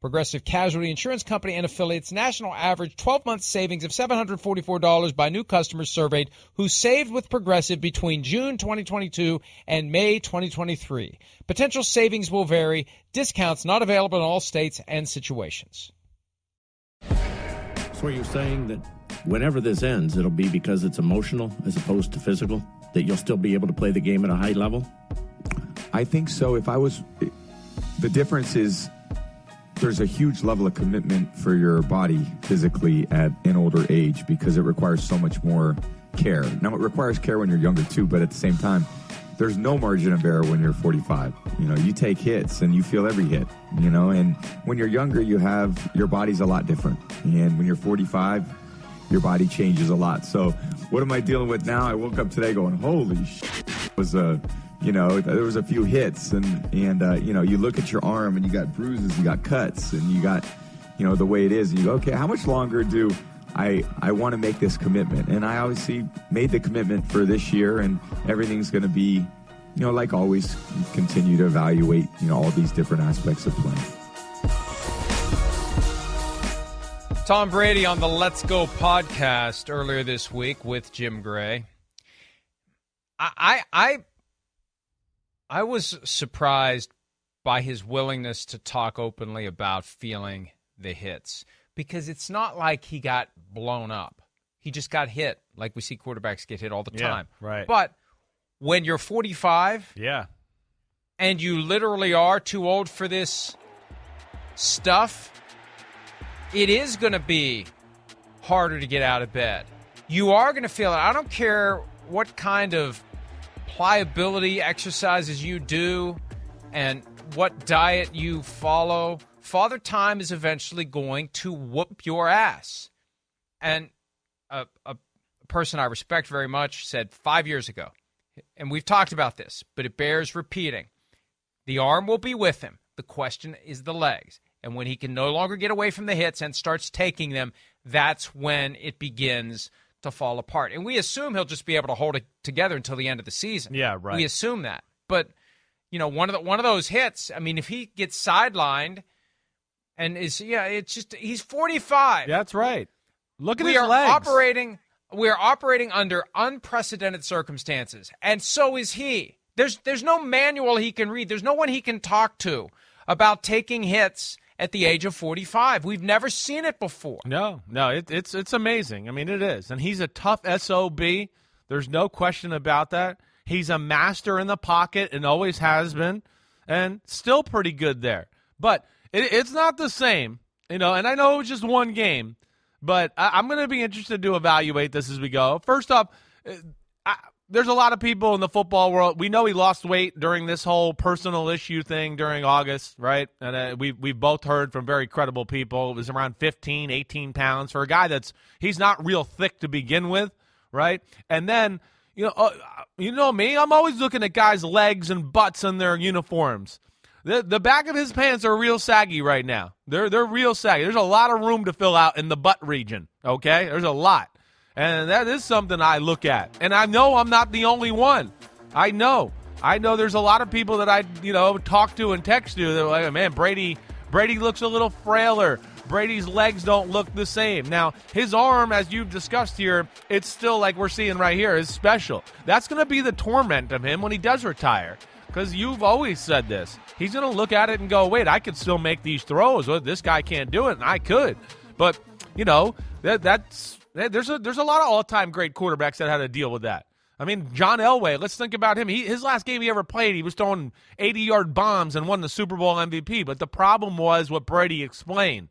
Progressive Casualty Insurance Company and Affiliates. National average 12-month savings of $744 by new customers surveyed who saved with Progressive between June 2022 and May 2023. Potential savings will vary. Discounts not available in all states and situations. So are you saying that whenever this ends, it'll be because it's emotional as opposed to physical, that you'll still be able to play the game at a high level? I think so. The difference is there's a huge level of commitment for your body physically at an older age because it requires so much more care. Now, it requires care when you're younger, too, but at the same time, there's no margin of error when you're 45. You know, you take hits and you feel every hit, you know, and when you're younger, your body's a lot different. And when you're 45, your body changes a lot. So what am I dealing with now? I woke up today going, holy shit, there was a few hits and you know, you look at your arm and you got bruises, you got cuts, and you got, you know, the way it is. And you go, okay, how much longer do I want to make this commitment? And I obviously made the commitment for this year, and everything's going to be, you know, like always, continue to evaluate, you know, all these different aspects of playing. Tom Brady on the Let's Go podcast earlier this week with Jim Gray. I was surprised by his willingness to talk openly about feeling the hits, because it's not like he got blown up. He just got hit, like we see quarterbacks get hit all the time. Right. But when you're 45 and you literally are too old for this stuff, it is going to be harder to get out of bed. You are going to feel it. I don't care what kind of pliability exercises you do and what diet you follow, Father Time is eventually going to whoop your ass. And a person I respect very much said 5 years ago, and we've talked about this, but it bears repeating, the arm will be with him. The question is the legs. And when he can no longer get away from the hits and starts taking them, that's when it begins to fall apart. And we assume he'll just be able to hold it together until the end of the season. Yeah, right. We assume that. But, you know, one of those hits, I mean, if he gets sidelined and is, it's just, he's 45. Yeah, that's right. Look at his legs. We are operating under unprecedented circumstances, and so is he. There's no manual he can read. There's no one he can talk to about taking hits at the age of 45. We've never seen it before. No, it's amazing. I mean, it is. And he's a tough SOB. There's no question about that. He's a master in the pocket and always has been, and still pretty good there. But it's not the same, you know, and I know it was just one game, but I'm going to be interested to evaluate this as we go. First off, there's a lot of people in the football world. We know he lost weight during this whole personal issue thing during August, right? And we've both heard from very credible people. It was around 15, 18 pounds for a guy he's not real thick to begin with, right? And then, you know me, I'm always looking at guys' legs and butts in their uniforms. The back of his pants are real saggy right now. They're real saggy. There's a lot of room to fill out in the butt region, okay? There's a lot. And that is something I look at. And I know I'm not the only one. I know there's a lot of people that I, talk to and text to that are like, man, Brady looks a little frailer. Brady's legs don't look the same. Now, his arm, as you've discussed here, it's still like we're seeing right here, is special. That's going to be the torment of him when he does retire, because you've always said this. He's going to look at it and go, wait, I could still make these throws. Well, this guy can't do it, and I could. But, there's a lot of all-time great quarterbacks that had to deal with that. I mean, John Elway, let's think about him. His last game he ever played, he was throwing 80-yard bombs and won the Super Bowl MVP. But the problem was what Brady explained.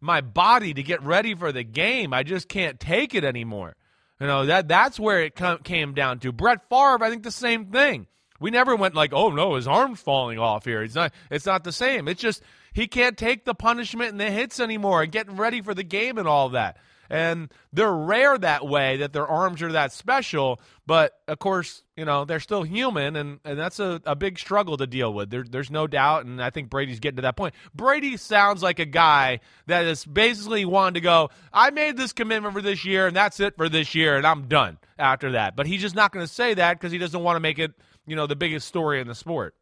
My body to get ready for the game, I just can't take it anymore. That's where it came down to. Brett Favre, I think the same thing. We never went like, oh, no, his arm's falling off here. It's not the same. It's just he can't take the punishment and the hits anymore and getting ready for the game and all that. And they're rare that way, that their arms are that special. But, of course, they're still human, and that's a big struggle to deal with. There's no doubt, and I think Brady's getting to that point. Brady sounds like a guy that is basically wanting to go, I made this commitment for this year, and that's it for this year, and I'm done after that. But he's just not going to say that because he doesn't want to make it, the biggest story in the sport.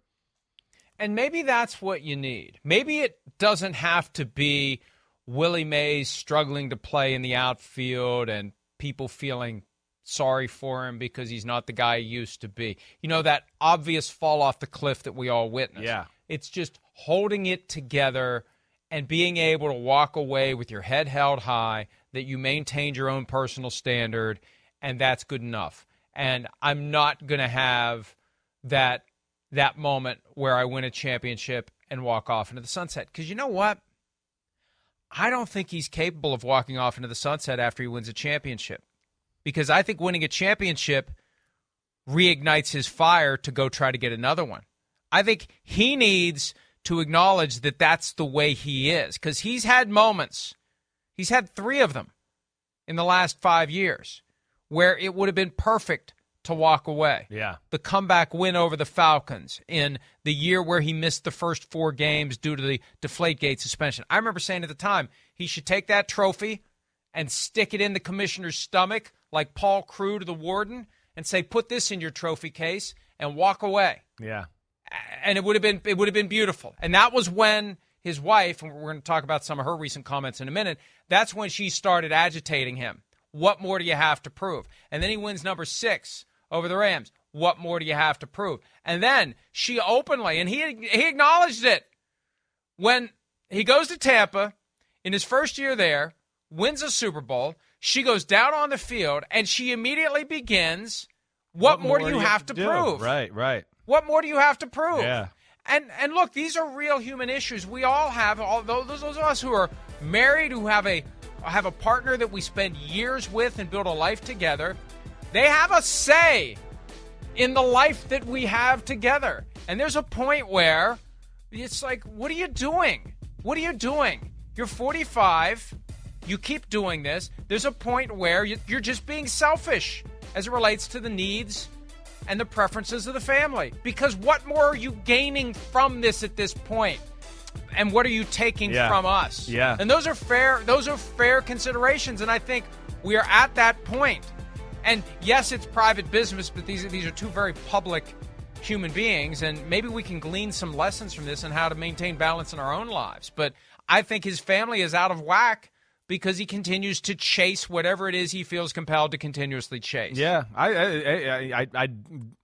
And maybe that's what you need. Maybe it doesn't have to be – Willie Mays struggling to play in the outfield and people feeling sorry for him because he's not the guy he used to be. That obvious fall off the cliff that we all witnessed. Yeah. It's just holding it together and being able to walk away with your head held high, that you maintained your own personal standard, and that's good enough. And I'm not going to have that moment where I win a championship and walk off into the sunset. Because you know what? I don't think he's capable of walking off into the sunset after he wins a championship, because I think winning a championship reignites his fire to go try to get another one. I think he needs to acknowledge that that's the way he is, because he's had moments. He's had 3 of them in the last 5 years where it would have been perfect to walk away. Yeah. The comeback win over the Falcons in the year where he missed the first 4 games due to the Deflategate suspension. I remember saying at the time, he should take that trophy and stick it in the commissioner's stomach like Paul Crewe to the warden and say, put this in your trophy case, and walk away. Yeah. And it would have been beautiful. And that was when his wife, and we're going to talk about some of her recent comments in a minute, that's when she started agitating him. What more do you have to prove? And then he wins number 6. Over the Rams. What more do you have to prove? And then she openly, and he acknowledged it, when he goes to Tampa in his first year there, wins a Super Bowl, she goes down on the field, and she immediately begins, what more do you have to prove? Right. What more do you have to prove? Yeah. And look, these are real human issues. We all have, although those of us who are married, who have a partner that we spend years with and build a life together, they have a say in the life that we have together. And there's a point where it's like, what are you doing? What are you doing? You're 45. You keep doing this. There's a point where you're just being selfish as it relates to the needs and the preferences of the family. Because what more are you gaining from this at this point? And what are you taking from us? Yeah. And those are fair considerations. And I think we are at that point. And yes, it's private business, but these are 2 very public human beings, and maybe we can glean some lessons from this and how to maintain balance in our own lives. But I think his family is out of whack because he continues to chase whatever it is he feels compelled to continuously chase. Yeah, I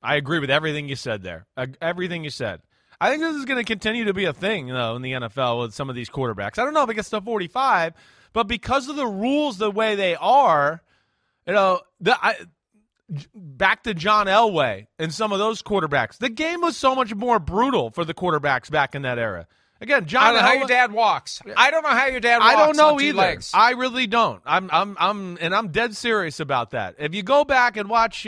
agree with everything you said there. Everything you said. I think this is going to continue to be a thing, in the NFL with some of these quarterbacks. I don't know if it gets to 45, but because of the rules the way they are. Back to John Elway and some of those quarterbacks. The game was so much more brutal for the quarterbacks back in that era. Again, John Elway. I don't know either. Legs. I really don't. And I'm dead serious about that. If you go back and watch,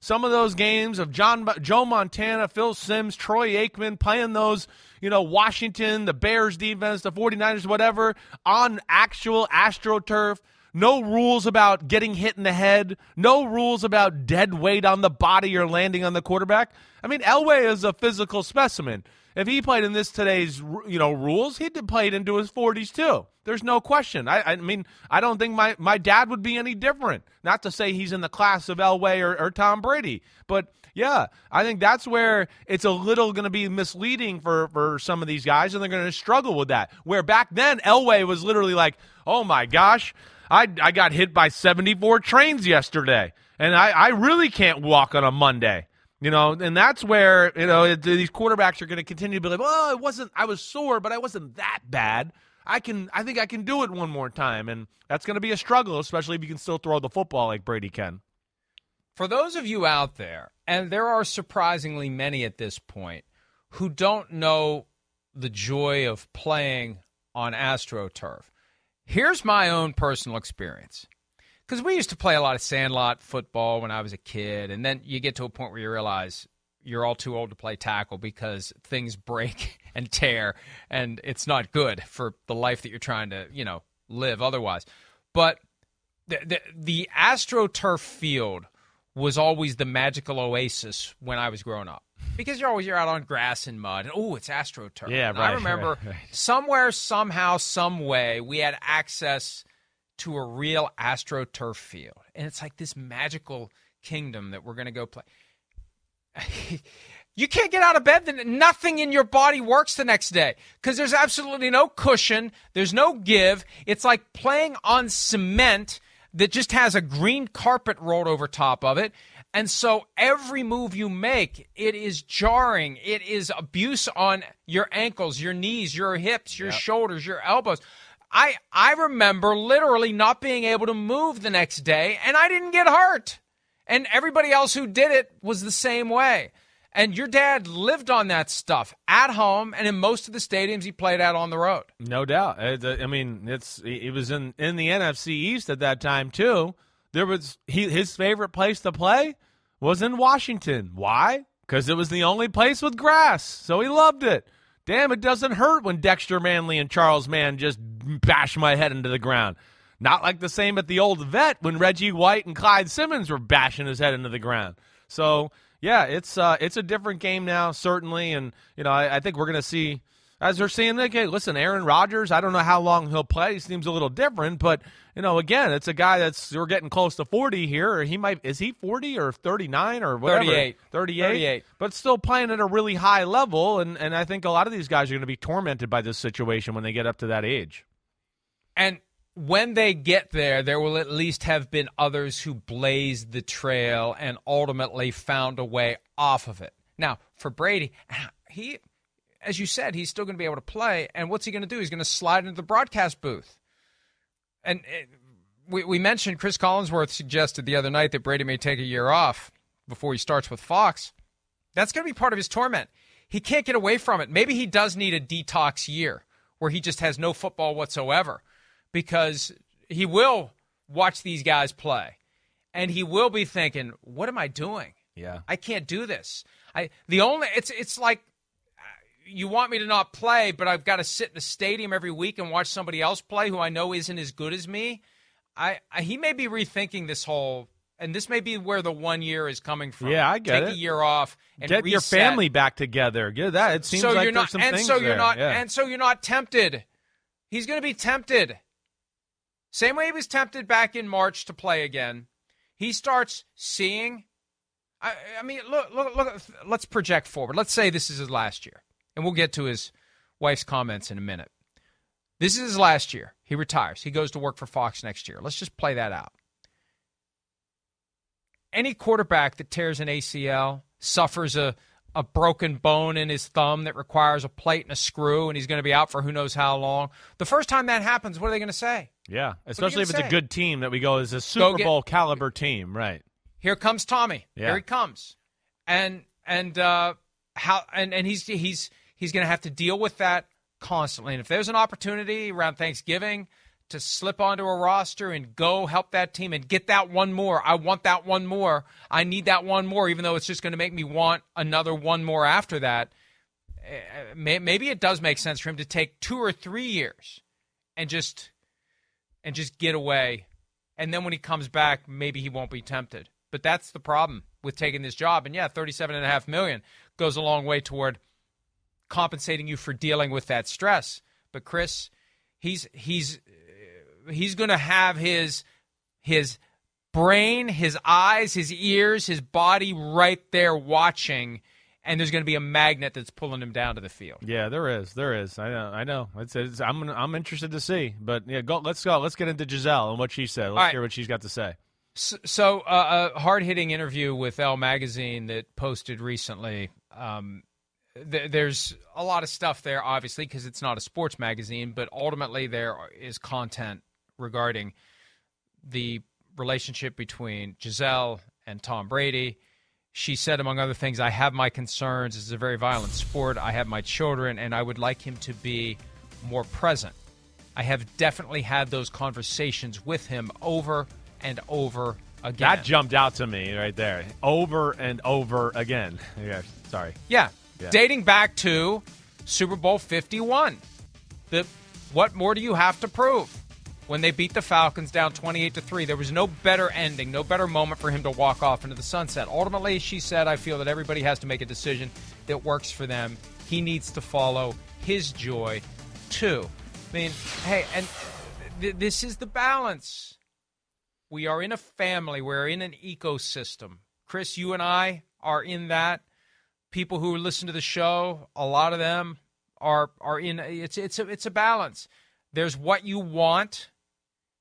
some of those games of Joe Montana, Phil Simms, Troy Aikman playing those, Washington, the Bears defense, the 49ers, whatever, on actual AstroTurf. No rules about getting hit in the head. No rules about dead weight on the body or landing on the quarterback. I mean, Elway is a physical specimen. If he played in this today's, rules, he'd have played into his 40s too. There's no question. I mean, I don't think my dad would be any different. Not to say he's in the class of Elway or Tom Brady, but yeah, I think that's where it's a little going to be misleading for some of these guys, and they're going to struggle with that. Where back then, Elway was literally like, oh my gosh, I got hit by 74 trains yesterday, and I really can't walk on a Monday. And that's where, these quarterbacks are going to continue to be like, oh, I was sore, but I wasn't that bad. I think I can do it one more time. And that's going to be a struggle, especially if you can still throw the football like Brady can. For those of you out there, and there are surprisingly many at this point, who don't know the joy of playing on AstroTurf, here's my own personal experience. Because we used to play a lot of sandlot football when I was a kid, and then you get to a point where you realize you're all too old to play tackle because things break and tear, and it's not good for the life that you're trying to, live otherwise. But the AstroTurf field was always the magical oasis when I was growing up. Because you're out on grass and mud, and it's AstroTurf. Yeah, right, I remember somewhere, somehow, some way, we had access to a real AstroTurf field. And it's like this magical kingdom that we're going to go play. You can't get out of bed. Nothing in your body works the next day because there's absolutely no cushion. There's no give. It's like playing on cement that just has a green carpet rolled over top of it. And so every move you make, it is jarring. It is abuse on your ankles, your knees, your hips, your shoulders, your elbows. I remember literally not being able to move the next day, and I didn't get hurt. And everybody else who did it was the same way. And your dad lived on that stuff at home and in most of the stadiums he played at on the road. No doubt. I mean, it was in the NFC East at that time, too. There was his favorite place to play was in Washington. Why? Because it was the only place with grass, so he loved it. Damn, it doesn't hurt when Dexter Manley and Charles Mann just bash my head into the ground. Not like the same at the old vet when Reggie White and Clyde Simmons were bashing his head into the ground. So, yeah, it's a different game now, certainly. And, I think we're going to see, as we're seeing, okay, listen, Aaron Rodgers, I don't know how long he'll play. He seems a little different. But, again, it's a guy we're getting close to 40 here. Or is he 40 or 39 or whatever? 38. But still playing at a really high level. And I think a lot of these guys are going to be tormented by this situation when they get up to that age. And when they get there, there will at least have been others who blazed the trail and ultimately found a way off of it. Now, for Brady, as you said, he's still going to be able to play. And what's he going to do? He's going to slide into the broadcast booth. And we mentioned Chris Collinsworth suggested the other night that Brady may take a year off before he starts with Fox. That's going to be part of his torment. He can't get away from it. Maybe he does need a detox year where he just has no football whatsoever because he will watch these guys play. And he will be thinking, what am I doing? Yeah, I can't do this. It's like, you want me to not play, but I've got to sit in the stadium every week and watch somebody else play who I know isn't as good as me. He may be rethinking this whole, and this may be where the 1 year is coming from. Yeah, I get it. Take a year off and get reset. Your family back together. Get that. It seems so like there's some things there. And so you're not tempted. He's going to be tempted. Same way he was tempted back in March to play again. He starts seeing. I mean, look. Let's project forward. Let's say this is his last year. And we'll get to his wife's comments in a minute. This is his last year. He retires. He goes to work for Fox next year. Let's just play that out. Any quarterback that tears an ACL, suffers a broken bone in his thumb that requires a plate and a screw, and he's going to be out for who knows how long. The first time that happens, what are they going to say? Yeah, especially if it's a good team that we go as a Super Bowl caliber team, right? Here comes Tommy. Yeah. Here he comes. And He's going to have to deal with that constantly. And if there's an opportunity around Thanksgiving to slip onto a roster and go help that team and get that one more, I want that one more, I need that one more, even though it's just going to make me want another one more after that, maybe it does make sense for him to take 2 or 3 years and just get away. And then when he comes back, maybe he won't be tempted. But that's the problem with taking this job. And, $37.5 million goes a long way toward compensating you for dealing with that stress. But Chris, he's going to have his brain, his eyes, his ears, his body right there watching, and there's going to be a magnet that's pulling him down to the field. Yeah, there is. I know. I'm interested to see. But yeah, let's go. Let's get into Gisele and what she said. Let's hear what she's got to say. So, a hard-hitting interview with Elle Magazine that posted recently. There's a lot of stuff there, obviously, because it's not a sports magazine, but ultimately there is content regarding the relationship between Gisele and Tom Brady. She said, among other things, I have my concerns. This is a very violent sport. I have my children, and I would like him to be more present. I have definitely had those conversations with him over and over again. That jumped out to me right there. Over and over again. Yeah, sorry. Yeah. Yeah. Dating back to Super Bowl 51. What more do you have to prove? When they beat the Falcons down 28-3, there was no better ending, no better moment for him to walk off into the sunset. Ultimately, she said, I feel that everybody has to make a decision that works for them. He needs to follow his joy, too. I mean, hey, and this is the balance. We are in a family. We're in an ecosystem. Chris, you and I are in that. People who listen to the show, a lot of them are in. It's a balance. There's what you want.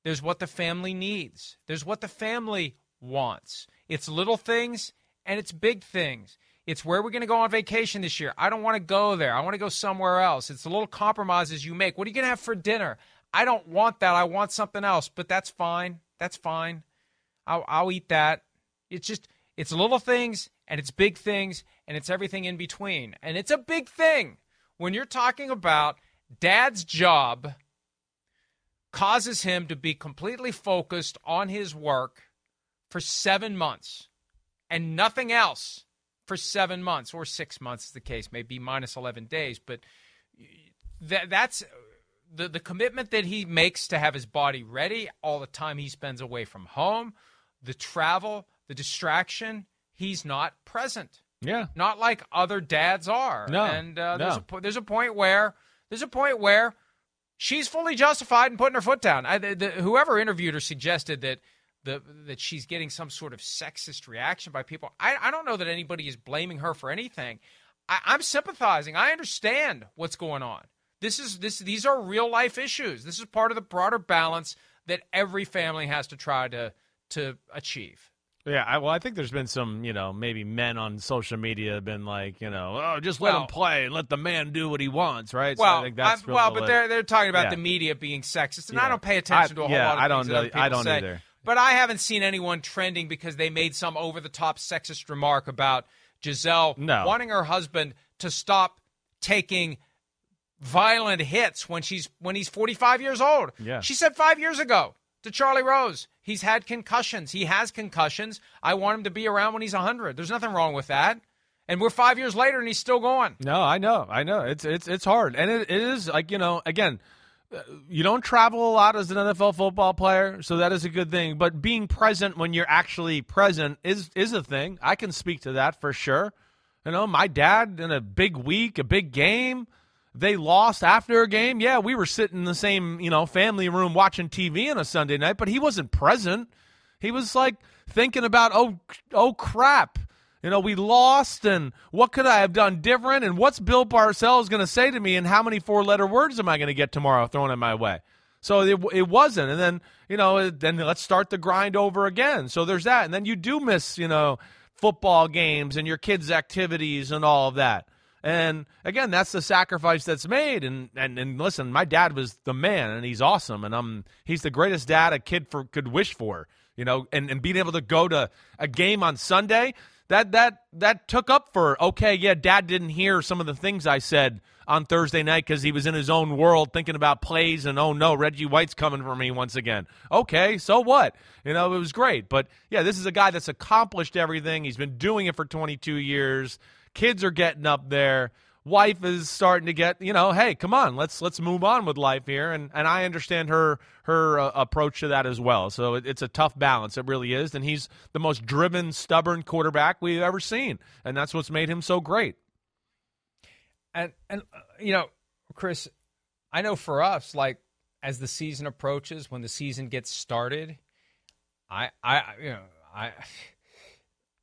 There's what the family needs. There's what the family wants. It's little things and it's big things. It's where we're going to go on vacation this year. I don't want to go there. I want to go somewhere else. It's the little compromises you make. What are you going to have for dinner? I don't want that. I want something else. But that's fine. That's fine. I'll eat that. It's little things and it's big things. And it's everything in between. And it's a big thing when you're talking about dad's job causes him to be completely focused on his work for 7 months and nothing else for 7 months or 6 months, the case may be, minus 11 days. But that's the commitment that he makes to have his body ready, all the time he spends away from home, the travel, the distraction. He's not present. Yeah, not like other dads are. No, and no. There's a point where she's fully justified in putting her foot down. Whoever interviewed her suggested that that she's getting some sort of sexist reaction by people. I don't know that anybody is blaming her for anything. I'm sympathizing. I understand what's going on. These are real life issues. This is part of the broader balance that every family has to try to achieve. Yeah, I think there's been some, maybe men on social media have been like, just let him play and let the man do what he wants, right? Well, so I think that's but they're talking about the media being sexist, and I don't pay attention to a whole lot of things that people say. Either. But I haven't seen anyone trending because they made some over-the-top sexist remark about Gisele wanting her husband to stop taking violent hits when he's 45 years old. Yeah. She said 5 years ago to Charlie Rose, he's had concussions. He has concussions. I want him to be around when he's 100. There's nothing wrong with that. And we're 5 years later, and he's still going. No, I know. It's hard. And it is, like, again, you don't travel a lot as an NFL football player, so that is a good thing. But being present when you're actually present is a thing. I can speak to that for sure. My dad in a big week, a big game, they lost after a game. Yeah, we were sitting in the same, family room watching TV on a Sunday night, but he wasn't present. He was like thinking about, oh crap, we lost, and what could I have done different, and what's Bill Parcells going to say to me, and how many four-letter words am I going to get tomorrow thrown in my way? So it wasn't, and then, then let's start the grind over again. So there's that, and then you do miss, football games and your kids' activities and all of that. And, again, that's the sacrifice that's made. And listen, my dad was the man, and he's awesome. And he's the greatest dad a kid could wish for, and being able to go to a game on Sunday, that took up for, dad didn't hear some of the things I said on Thursday night because he was in his own world thinking about plays and, oh, no, Reggie White's coming for me once again. Okay, so what? It was great. But, yeah, this is a guy that's accomplished everything. He's been doing it for 22 years. Kids are getting up there. Wife is starting to get, hey, come on, let's move on with life here. And I understand her approach to that as well. So it's a tough balance. It really is. And he's the most driven, stubborn quarterback we've ever seen. And that's what's made him so great. And Chris, I know for us, like as the season approaches, when the season gets started,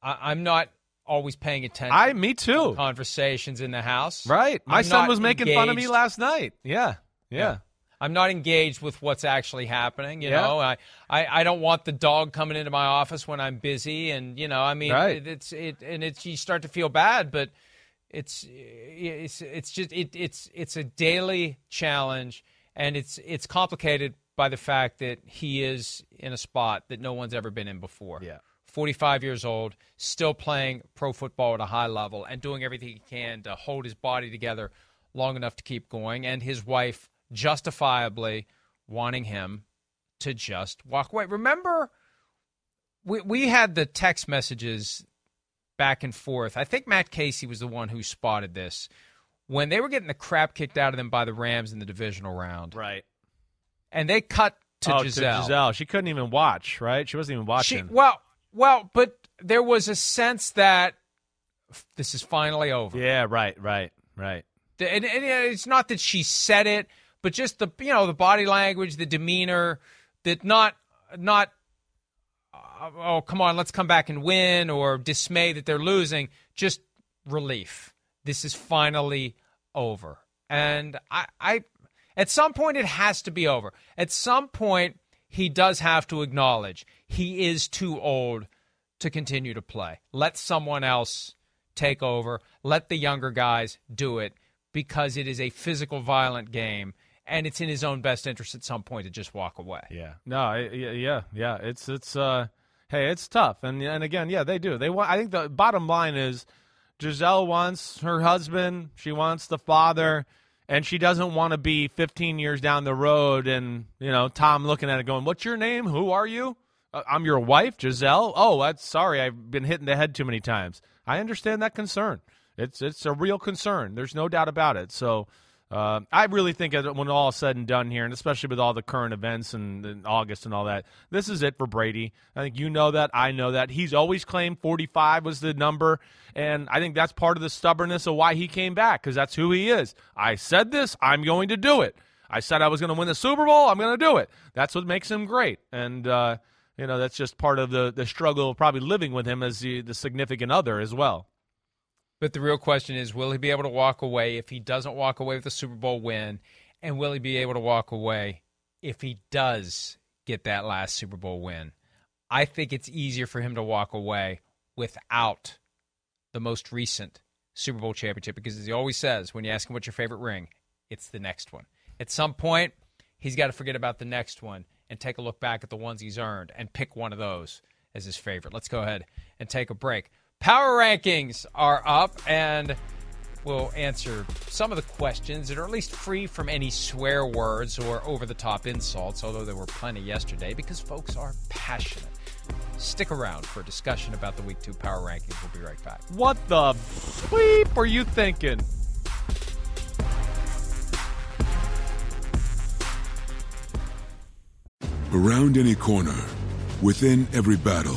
I'm not always paying attention. Me too. To conversations in the house. Right. My son was making fun of me last night. Yeah. I'm not engaged with what's actually happening. You know, I don't want the dog coming into my office when I'm busy. And, right. It's you start to feel bad, but it's just a daily challenge. And it's complicated by the fact that he is in a spot that no one's ever been in before. Yeah. 45 years old, still playing pro football at a high level and doing everything he can to hold his body together long enough to keep going. And his wife justifiably wanting him to just walk away. Remember, we had the text messages back and forth. I think Matt Casey was the one who spotted this. When they were getting the crap kicked out of them by the Rams in the divisional round. Right. And they cut to Gisele. To Gisele. She couldn't even watch, right? She wasn't even watching. Well, but there was a sense that this is finally over. Yeah, right. And it's not that she said it, but just the the body language, the demeanor, that not oh come on, let's come back and win, or dismay that they're losing, just relief. This is finally over. And I at some point it has to be over. At some point he does have to acknowledge he is too old to continue to play. Let someone else take over. Let the younger guys do it, because it is a physical, violent game, and it's in his own best interest at some point to just walk away. Yeah. No, yeah. Hey, it's tough. And again, yeah, they do. I think the bottom line is Gisele wants her husband, she wants the father, and she doesn't want to be 15 years down the road and, Tom looking at it going, what's your name? Who are you? I'm your wife, Gisele. Oh, that's sorry. I've been hitting the head too many times. I understand that concern. It's a real concern. There's no doubt about it. So I really think when all is said and done here, and especially with all the current events and August and all that, this is it for Brady. I think you know that. I know that. He's always claimed 45 was the number, and I think that's part of the stubbornness of why he came back, because that's who he is. I said this. I'm going to do it. I said I was going to win the Super Bowl. I'm going to do it. That's what makes him great. And that's just part of the struggle of probably living with him as the significant other as well. But the real question is, will he be able to walk away if he doesn't walk away with a Super Bowl win? And will he be able to walk away if he does get that last Super Bowl win? I think it's easier for him to walk away without the most recent Super Bowl championship, because as he always says, when you ask him what's your favorite ring, it's the next one. At some point, he's got to forget about the next one and take a look back at the ones he's earned and pick one of those as his favorite. Let's go ahead and take a break. Power rankings are up, and we'll answer some of the questions that are at least free from any swear words or over-the-top insults, although there were plenty yesterday, because folks are passionate. Stick around for a discussion about the Week 2 Power Rankings. We'll be right back. What the bleep are you thinking? Around any corner, within every battle,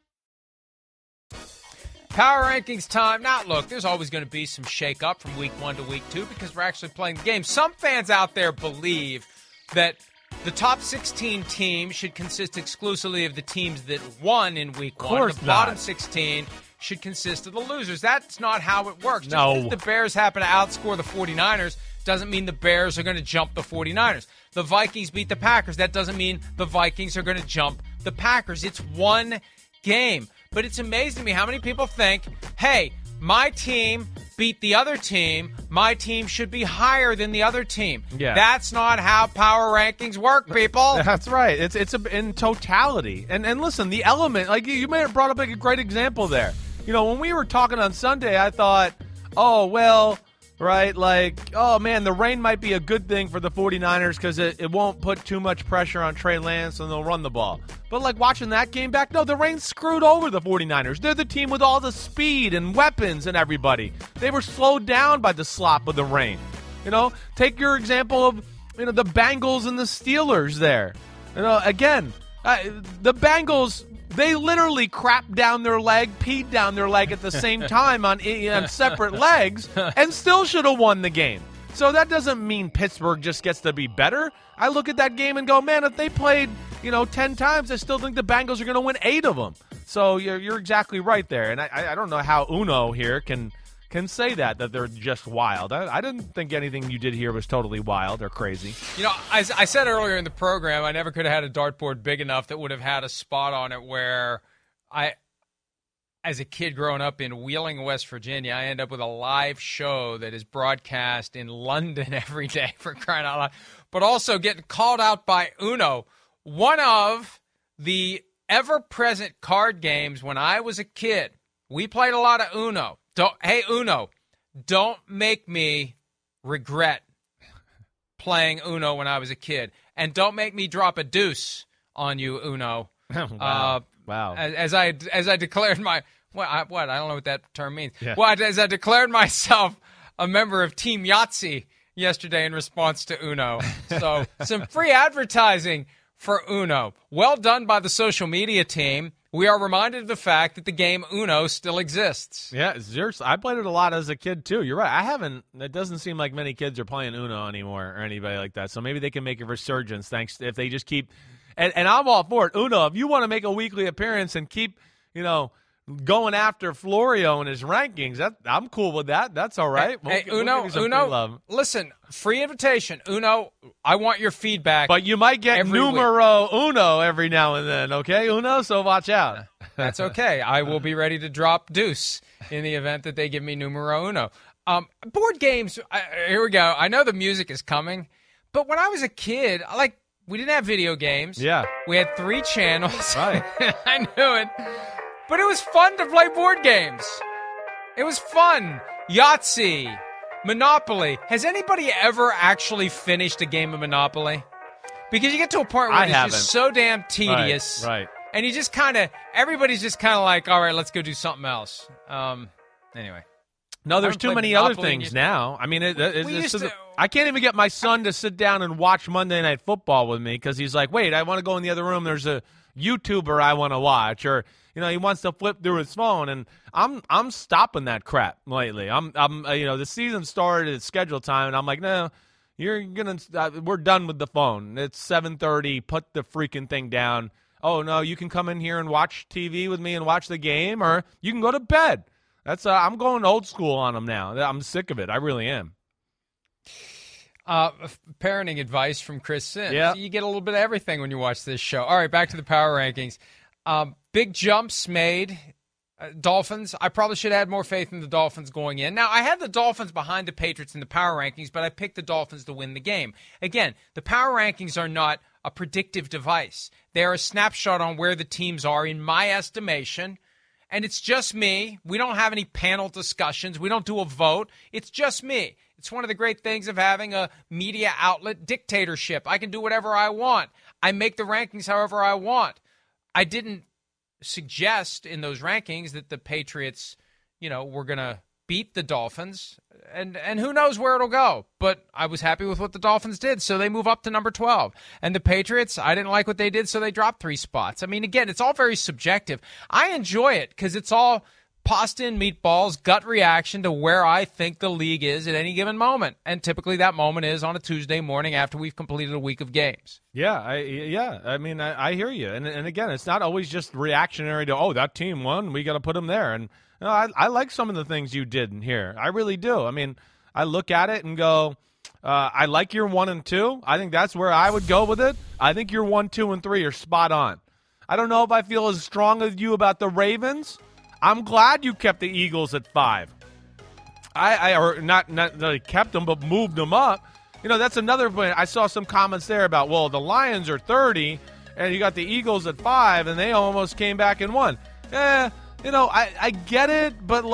Power Rankings time. Now, look, there's always going to be some shake-up from Week 1 to Week 2 because we're actually playing the game. Some fans out there believe that the top 16 teams should consist exclusively of the teams that won in Week 1. The bottom 16 should consist of the losers. That's not how it works. No. Just because the Bears happen to outscore the 49ers doesn't mean the Bears are going to jump the 49ers. The Vikings beat the Packers. That doesn't mean the Vikings are going to jump the Packers. It's one game. But it's amazing to me how many people think, hey, my team beat the other team. My team should be higher than the other team. Yeah. That's not how power rankings work, people. That's right. It's in totality. And listen, the element, like you may have brought up a great example there. When we were talking on Sunday, I thought, oh, well, right? Like, oh, man, the rain might be a good thing for the 49ers because it won't put too much pressure on Trey Lance and they'll run the ball. But, like, watching that game back, no, the rain screwed over the 49ers. They're the team with all the speed and weapons and everybody. They were slowed down by the slop of the rain. You know, take your example of, you know, the Bengals and the Steelers there. You know, again, the Bengals, they literally crapped down their leg, peed down their leg at the same time on separate legs, and still should have won the game. So that doesn't mean Pittsburgh just gets to be better. I look at that game and go, man, if they played, 10 times, I still think the Bengals are going to win 8 of them. So you're exactly right there. And I don't know how Uno here can say that they're just wild. I didn't think anything you did here was totally wild or crazy. I said earlier in the program, I never could have had a dartboard big enough that would have had a spot on it where I, as a kid growing up in Wheeling, West Virginia, I end up with a live show that is broadcast in London every day, for crying out loud, but also getting called out by Uno. One of the ever-present card games when I was a kid, we played a lot of Uno. Don't make me regret playing Uno when I was a kid. And don't make me drop a deuce on you, Uno. Wow. As I declared I don't know what that term means. Yeah. Well, as I declared myself a member of Team Yahtzee yesterday in response to Uno. So some free advertising for Uno. Well done by the social media team. We are reminded of the fact that the game Uno still exists. Yeah, I played it a lot as a kid, too. You're right. It doesn't seem like many kids are playing Uno anymore or anybody like that. So maybe they can make a resurgence if they just keep – and I'm all for it. Uno, if you want to make a weekly appearance and keep, going after Florio and his rankings, I'm cool with that. That's all right. Uno, listen, free invitation. Uno, I want your feedback. But you might get numero uno every now and then, okay, Uno? So watch out. That's okay. I will be ready to drop deuce in the event that they give me numero uno. Board games, here we go. I know the music is coming, but when I was a kid, we didn't have video games. Yeah. We had 3 channels. Right. I knew it. But it was fun to play board games. It was fun. Yahtzee, Monopoly. Has anybody ever actually finished a game of Monopoly? Because you get to a point where it's just so damn tedious. Right. And you just kind of, everybody's just kind of like, all right, let's go do something else. Anyway. No, there's too many Monopoly other things now. I mean, I can't even get my son to sit down and watch Monday Night Football with me because he's like, wait, I want to go in the other room. There's a YouTuber I want to watch, or he wants to flip through his phone, and I'm stopping that crap lately. I'm the season started at schedule time, and I'm like, no, we're done with the phone. It's 7:30. Put the freaking thing down. Oh no, you can come in here and watch TV with me and watch the game, or you can go to bed. That's I'm going old school on them now. I'm sick of it. I really am. Parenting advice from Chris Sims. Yep. You get a little bit of everything when you watch this show. All right, back to the power rankings. Big jumps made. Dolphins. I probably should have had more faith in the Dolphins going in. Now, I had the Dolphins behind the Patriots in the power rankings, but I picked the Dolphins to win the game. Again, the power rankings are not a predictive device. They are a snapshot on where the teams are, in my estimation. And it's just me. We don't have any panel discussions. We don't do a vote. It's just me. It's one of the great things of having a media outlet dictatorship. I can do whatever I want. I make the rankings however I want. I didn't suggest in those rankings that the Patriots, were going to beat the Dolphins. And who knows where it'll go. But I was happy with what the Dolphins did, so they move up to number 12. And the Patriots, I didn't like what they did, so they dropped 3 spots. I mean, again, it's all very subjective. I enjoy it because it's all pasta and meatballs, gut reaction to where I think the league is at any given moment. And typically that moment is on a Tuesday morning after we've completed a week of games. Yeah. I mean, I hear you. And again, it's not always just reactionary to, oh, that team won, we got to put them there. And I like some of the things you did in here. I really do. I mean, I look at it and go, I like your 1 and 2. I think that's where I would go with it. I think your 1, 2, and 3 are spot on. I don't know if I feel as strong as you about the Ravens. I'm glad you kept the Eagles at 5. Or not kept them, but moved them up. That's another point. I saw some comments there about, well, the Lions are 30, and you got the Eagles at 5, and they almost came back and won. I get it, but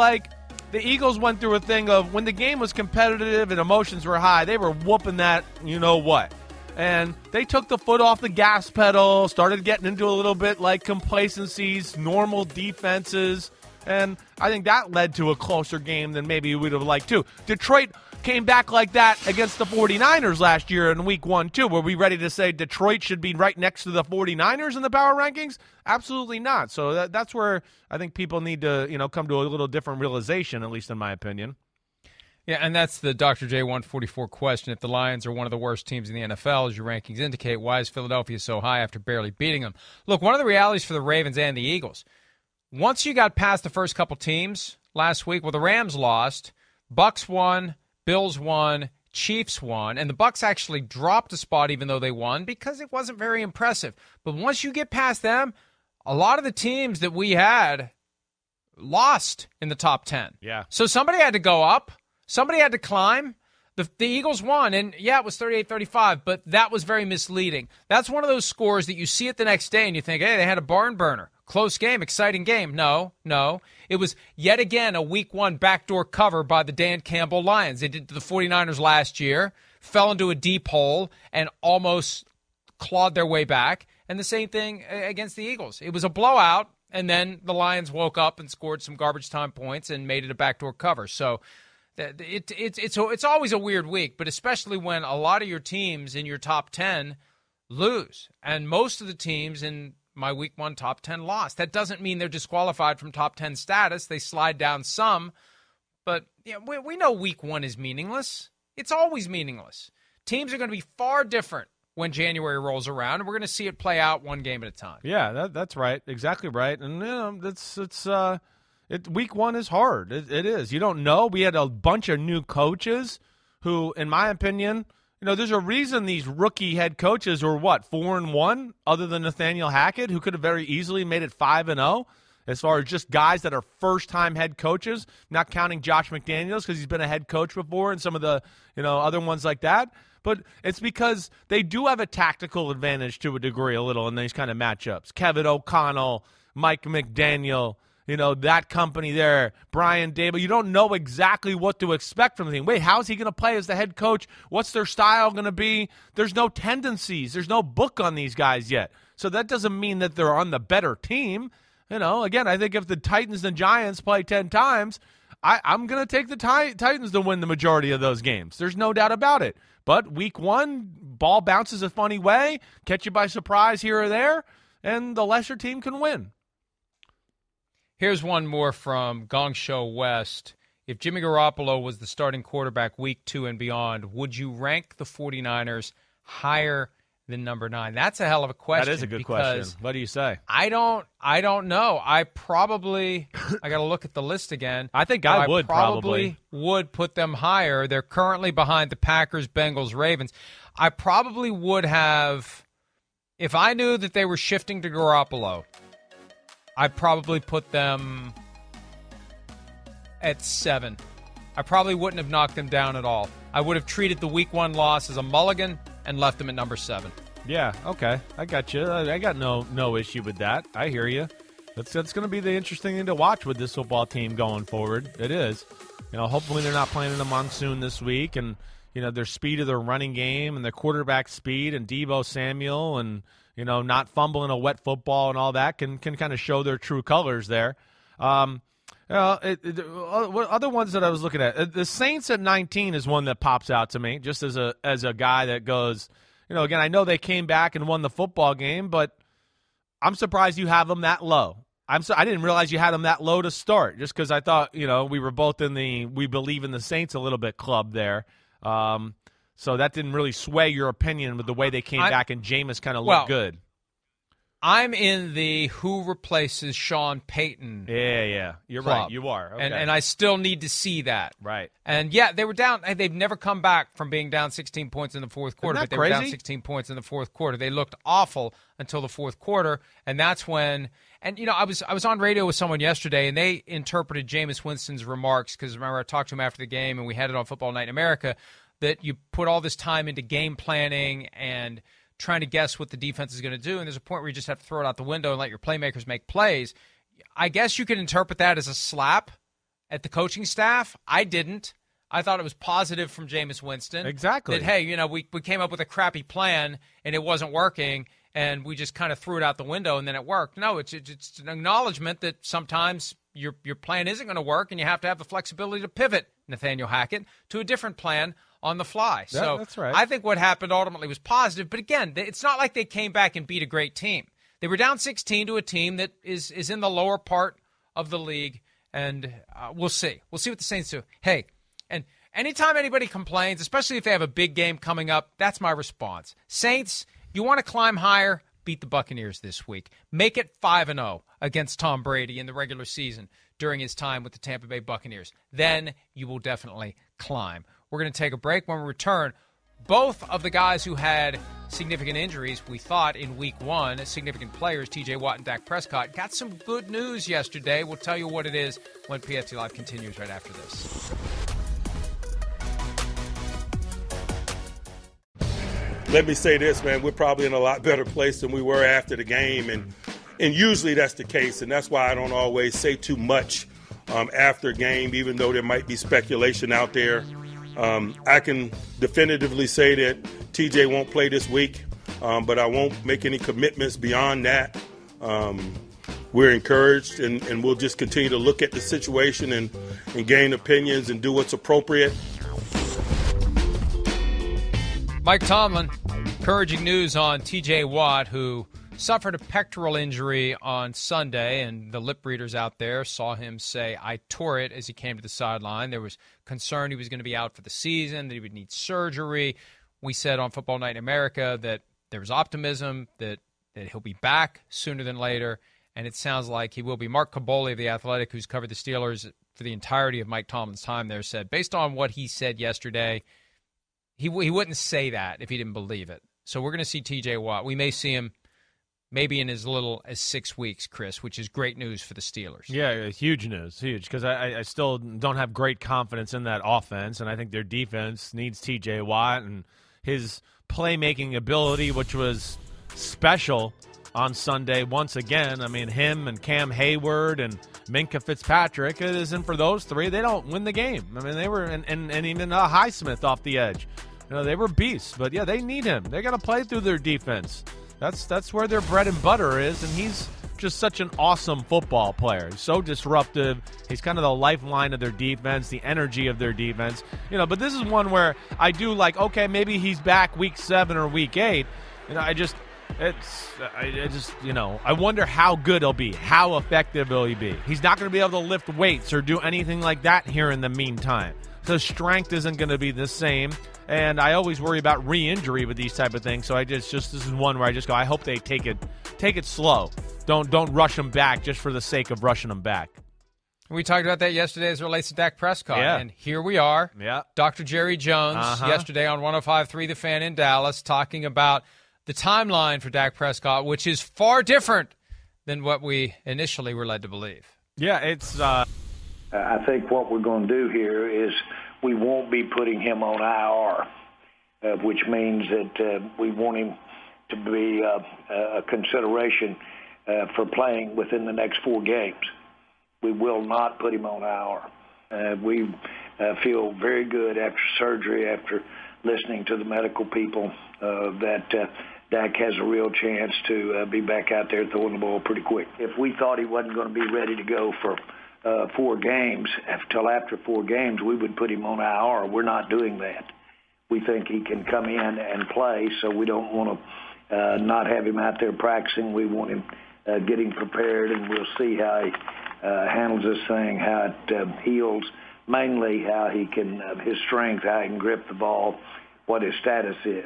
the Eagles went through a thing of when the game was competitive and emotions were high, they were whooping that you-know-what. And they took the foot off the gas pedal, started getting into a little bit like complacencies, normal defenses. And I think that led to a closer game than maybe we'd have liked to. Detroit came back like that against the 49ers last year in week one, too. Were we ready to say Detroit should be right next to the 49ers in the power rankings? Absolutely not. So that's where I think people need to, come to a little different realization, at least in my opinion. Yeah, and that's the Dr. J 144 question. If the Lions are one of the worst teams in the NFL, as your rankings indicate, why is Philadelphia so high after barely beating them? Look, one of the realities for the Ravens and the Eagles, once you got past the first couple teams last week, well, the Rams lost, Bucks won, Bills won, Chiefs won, and the Bucks actually dropped a spot even though they won because it wasn't very impressive. But once you get past them, a lot of the teams that we had lost in the top 10. Yeah. So somebody had to go up. Somebody had to climb. The Eagles won, and, yeah, it was 38-35, but that was very misleading. That's one of those scores that you see it the next day, and you think, hey, they had a barn burner. Close game, exciting game. No. It was, yet again, a Week 1 backdoor cover by the Dan Campbell Lions. They did it to the 49ers last year, fell into a deep hole, and almost clawed their way back. And the same thing against the Eagles. It was a blowout, and then the Lions woke up and scored some garbage time points and made it a backdoor cover. So It's always a weird week, but especially when a lot of your teams in your top 10 lose. And most of the teams in my week one top 10 lost. That doesn't mean they're disqualified from top 10 status. They slide down some. But we know week one is meaningless. It's always meaningless. Teams are going to be far different when January rolls around, and we're going to see it play out one game at a time. Yeah, that's right. Exactly right. And week one is hard. It is. You don't know. We had a bunch of new coaches who, in my opinion, there's a reason these rookie head coaches are 4-1, other than Nathaniel Hackett, who could have very easily made it 5-0, as far as just guys that are first-time head coaches, not counting Josh McDaniels because he's been a head coach before and some of the other ones like that. But it's because they do have a tactical advantage to a degree a little in these kind of matchups. Kevin O'Connell, Mike McDaniel, that company there, Brian Dable. You don't know exactly what to expect from the team. Wait, how's he going to play as the head coach? What's their style going to be? There's no tendencies. There's no book on these guys yet. So that doesn't mean that they're on the better team. Again, I think if the Titans and Giants play 10 times, I'm going to take the Titans to win the majority of those games. There's no doubt about it. But week one, ball bounces a funny way, catch you by surprise here or there, and the lesser team can win. Here's one more from Gong Show West. If Jimmy Garoppolo was the starting quarterback week two and beyond, would you rank the 49ers higher than number 9? That's a hell of a question. That is a good question. What do you say? I don't know. I got to look at the list again. I think I would probably would put them higher. They're currently behind the Packers, Bengals, Ravens. I probably would have, if I knew that they were shifting to Garoppolo, I probably put them at 7. I probably wouldn't have knocked them down at all. I would have treated the week one loss as a mulligan and left them at number 7. Yeah, okay. I got you. I got no issue with that. I hear you. That's going to be the interesting thing to watch with this football team going forward. It is. Hopefully they're not playing in a monsoon this week, and their speed of their running game and their quarterback speed and Deebo Samuel and not fumbling a wet football and all that can kind of show their true colors there. Other ones that I was looking at, the Saints at 19 is one that pops out to me, just as a guy that goes, again, I know they came back and won the football game, but I'm surprised you have them that low. I didn't realize you had them that low to start, just because I thought, we were both in the we believe in the Saints a little bit club there. So that didn't really sway your opinion with the way they came back, and Jameis kind of looked good. I'm in the who replaces Sean Payton. Yeah. You're club. Right. You are. Okay. And I still need to see that. Right. And, yeah, they were down. They've never come back from being down 16 points in the fourth quarter. But they were down 16 points in the fourth quarter. They looked awful until the fourth quarter, and that's when – and, I was on radio with someone yesterday, and they interpreted Jameis Winston's remarks because, remember, I talked to him after the game, and we had it on Football Night in America – that you put all this time into game planning and trying to guess what the defense is going to do, and there's a point where you just have to throw it out the window and let your playmakers make plays. I guess you could interpret that as a slap at the coaching staff. I didn't. I thought it was positive from Jameis Winston. Exactly. That, hey, you know, we came up with a crappy plan and it wasn't working, and we just kind of threw it out the window and then it worked. No, it's an acknowledgement that sometimes your plan isn't going to work and you have to have the flexibility to pivot, Nathaniel Hackett, to a different plan on the fly. Yeah, so that's right. I think what happened ultimately was positive. But again, it's not like they came back and beat a great team. They were down 16 to a team that is in the lower part of the league, and we'll see. We'll see what the Saints do. Hey, and anytime anybody complains, especially if they have a big game coming up, that's my response. Saints, you want to climb higher, beat the Buccaneers this week. Make it 5-0 against Tom Brady in the regular season during his time with the Tampa Bay Buccaneers. Then you will definitely climb. We're going to take a break. When we return, both of the guys who had significant injuries, we thought, in week one, significant players, TJ Watt and Dak Prescott, got some good news yesterday. We'll tell you what it is when PFT Live continues right after this. Let me say this, man. We're probably in a lot better place than we were after the game, and usually that's the case, and that's why I don't always say too much after a game, even though there might be speculation out there. I can definitively say that TJ won't play this week, but I won't make any commitments beyond that. We're encouraged, and we'll just continue to look at the situation and gain opinions and do what's appropriate. Mike Tomlin, encouraging news on TJ Watt, who suffered a pectoral injury on Sunday, and the lip readers out there saw him say, "I tore it," as he came to the sideline. There was concern he was going to be out for the season, that he would need surgery. We said on Football Night in America that there was optimism that he'll be back sooner than later, and it sounds like he will be. Mark Caboli of The Athletic, who's covered the Steelers for the entirety of Mike Tomlin's time there, said, based on what he said yesterday, he wouldn't say that if he didn't believe it. So we're going to see TJ Watt. We may see him maybe in as little as 6 weeks, Chris, which is great news for the Steelers. Yeah, huge news, huge, because I still don't have great confidence in that offense, and I think their defense needs TJ Watt and his playmaking ability, which was special on Sunday once again. I mean, him and Cam Hayward and Minkah Fitzpatrick, it isn't for those three, they don't win the game. I mean, they were, and even Highsmith off the edge. You know, they were beasts, but, yeah, they need him. They got to play through their defense. That's where their bread and butter is, and he's just such an awesome football player. He's so disruptive. He's kind of the lifeline of their defense, the energy of their defense. You know, but this is one where I do like, okay, maybe he's back week 7 or week 8. You know, I just, you know, I wonder how good he'll be, how effective will he be. He's not going to be able to lift weights or do anything like that here in the meantime. So strength isn't going to be the same. And I always worry about re-injury with these type of things. So I just this is one where I just go, I hope they take it slow. Don't rush them back just for the sake of rushing them back. We talked about that yesterday as it relates to Dak Prescott. Yeah. And here we are. Yeah. Dr. Jerry Jones yesterday on 105.3 The Fan in Dallas talking about the timeline for Dak Prescott, which is far different than what we initially were led to believe. Yeah, it's I think what we're going to do here is we won't be putting him on IR, which means that we want him to be a consideration for playing within the next 4 games. We will not put him on IR. We feel very good after surgery, after listening to the medical people, that Dak has a real chance to be back out there throwing the ball pretty quick. If we thought he wasn't going to be ready to go for 4 games, until after 4 games, we would put him on IR. We're not doing that. We think he can come in and play, so we don't want to not have him out there practicing. We want him getting prepared, and we'll see how he handles this thing, how it heals, mainly how he can, his strength, how he can grip the ball, what his status is.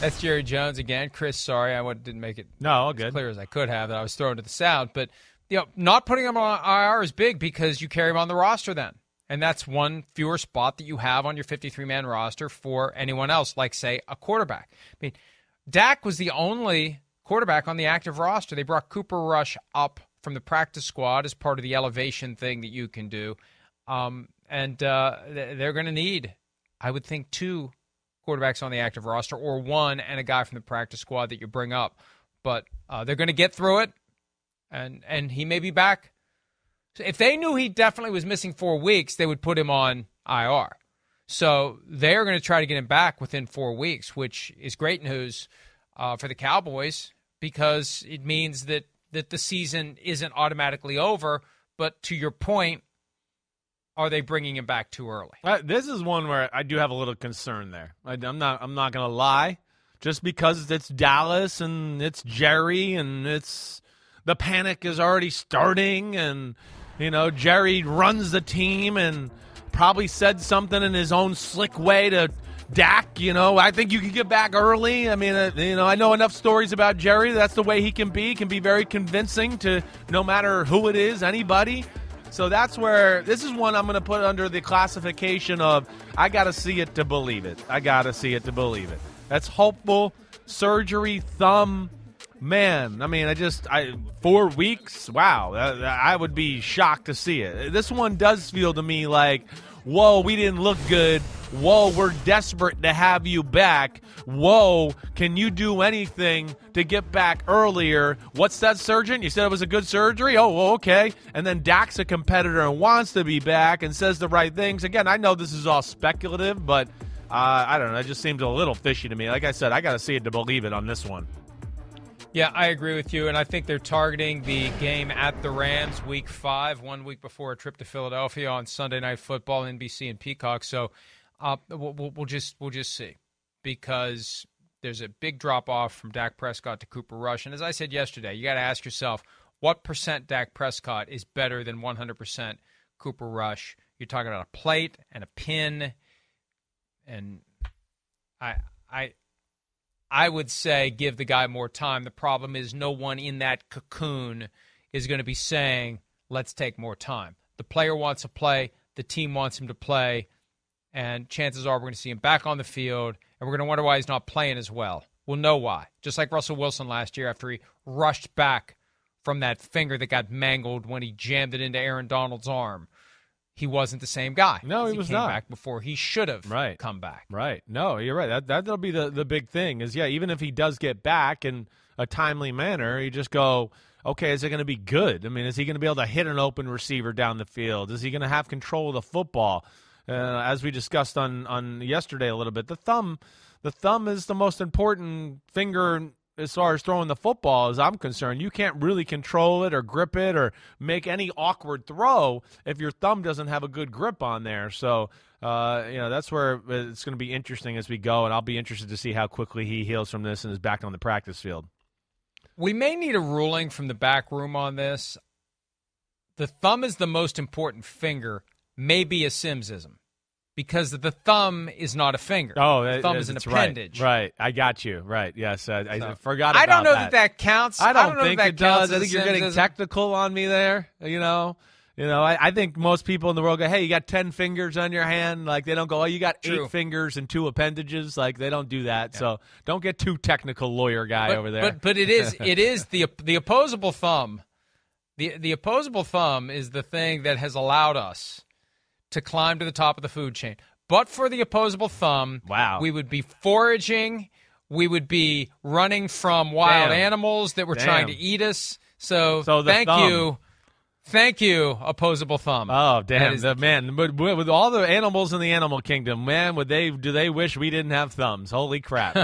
That's Jerry Jones again. Chris, sorry, I didn't make it as clear as I could have that I was thrown to the sound, but you know, not putting him on IR is big because you carry him on the roster then. And that's one fewer spot that you have on your 53-man roster for anyone else, like, say, a quarterback. I mean, Dak was the only quarterback on the active roster. They brought Cooper Rush up from the practice squad as part of the elevation thing that you can do. And they're going to need, I would think, 2 quarterbacks on the active roster or 1 and a guy from the practice squad that you bring up. But they're going to get through it. And he may be back If they knew he definitely was missing 4 weeks, they would put him on IR. So they're going to try to get him back within 4 weeks, which is great news for the Cowboys because it means that the season isn't automatically over. But to your point, are they bringing him back too early? This is one where I do have a little concern there. I'm not going to lie. Just because it's Dallas and it's Jerry and it's the panic is already starting and, you know, Jerry runs the team and probably said something in his own slick way to Dak, you know, I think you can get back early. I mean, you know, I know enough stories about Jerry. That's the way he can be. Can be very convincing to no matter who it is, anybody. So that's where this is one I'm going to put under the classification of I got to see it to believe it. I got to see it to believe it. That's hopeful surgery thumb. Man, I mean, 4 weeks, wow, I would be shocked to see it. This one does feel to me like, whoa, we didn't look good. Whoa, we're desperate to have you back. Whoa, can you do anything to get back earlier? What's that surgeon? You said it was a good surgery? Oh, well, okay. And then Dak's a competitor and wants to be back and says the right things. Again, I know this is all speculative, but I don't know. It just seems a little fishy to me. Like I said, I got to see it to believe it on this one. Yeah, I agree with you, and I think they're targeting the game at the Rams Week 5, 1 week before a trip to Philadelphia on Sunday Night Football, NBC and Peacock. So we'll just see because there's a big drop-off from Dak Prescott to Cooper Rush. And as I said yesterday, you got to ask yourself, what percent Dak Prescott is better than 100% Cooper Rush? You're talking about a plate and a pin, and I would say give the guy more time. The problem is no one in that cocoon is going to be saying, let's take more time. The player wants to play. The team wants him to play. And chances are we're going to see him back on the field, and we're going to wonder why he's not playing as well. We'll know why. Just like Russell Wilson last year after he rushed back from that finger that got mangled when he jammed it into Aaron Donald's arm. He wasn't the same guy. No, he was not. He came back before he should have come back. Right. No, you're right. That'll be the big thing is, yeah, even if he does get back in a timely manner, you just go, okay, is it going to be good? I mean, is he going to be able to hit an open receiver down the field? Is he going to have control of the football? As we discussed on yesterday a little bit, the thumb is the most important finger as far as throwing the football as I'm concerned. You can't really control it or grip it or make any awkward throw if your thumb doesn't have a good grip on there. So, you know, that's where it's going to be interesting as we go, and I'll be interested to see how quickly he heals from this and is back on the practice field. We may need a ruling from the back room on this. The thumb is the most important finger, maybe a Simsism. Because the thumb is not a finger. Oh, the thumb is an appendage. Right. I got you. Right. Yes. I forgot about that. I don't know that counts. I don't think it does. I think you're getting technical on me there. You know. I think most people in the world go, hey, you got 10 fingers on your hand. Like, they don't go, oh, you got 8 fingers and 2 appendages. Like, they don't do that. Yeah. So don't get too technical, lawyer guy over there. But it is the opposable thumb. The opposable thumb is the thing that has allowed us to climb to the top of the food chain. But for the opposable thumb, wow, we would be foraging. We would be running from wild animals that were trying to eat us. So thank you, opposable thumb. Oh, damn, man! But with all the animals in the animal kingdom, man, do they wish we didn't have thumbs? Holy crap!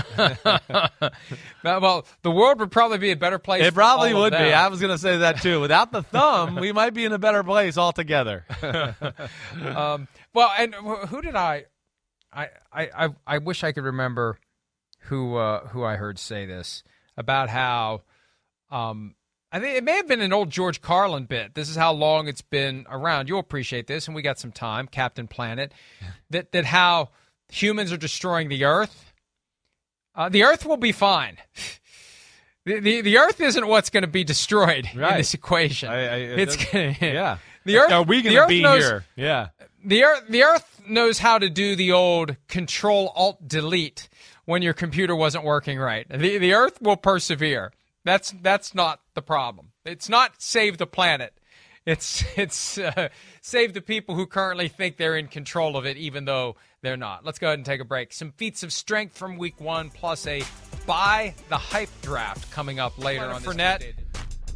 Well, the world would probably be a better place. It probably would be. I was going to say that too. Without the thumb, we might be in a better place altogether. Well, and who did I wish I could remember who I heard say this about how. I think it may have been an old George Carlin bit. This is how long it's been around. You'll appreciate this, and we got some time, Captain Planet, that how humans are destroying the Earth. The Earth will be fine. The Earth isn't what's going to be destroyed in this equation. The Earth. Are we going to be here? Yeah. The Earth knows how to do the old Control-Alt-Delete when your computer wasn't working right. The Earth will persevere. That's not the problem. It's not save the planet. It's save the people who currently think they're in control of it, even though they're not. Let's go ahead and take a break. Some feats of strength from Week 1, plus a buy the hype draft coming up later on this Fournette.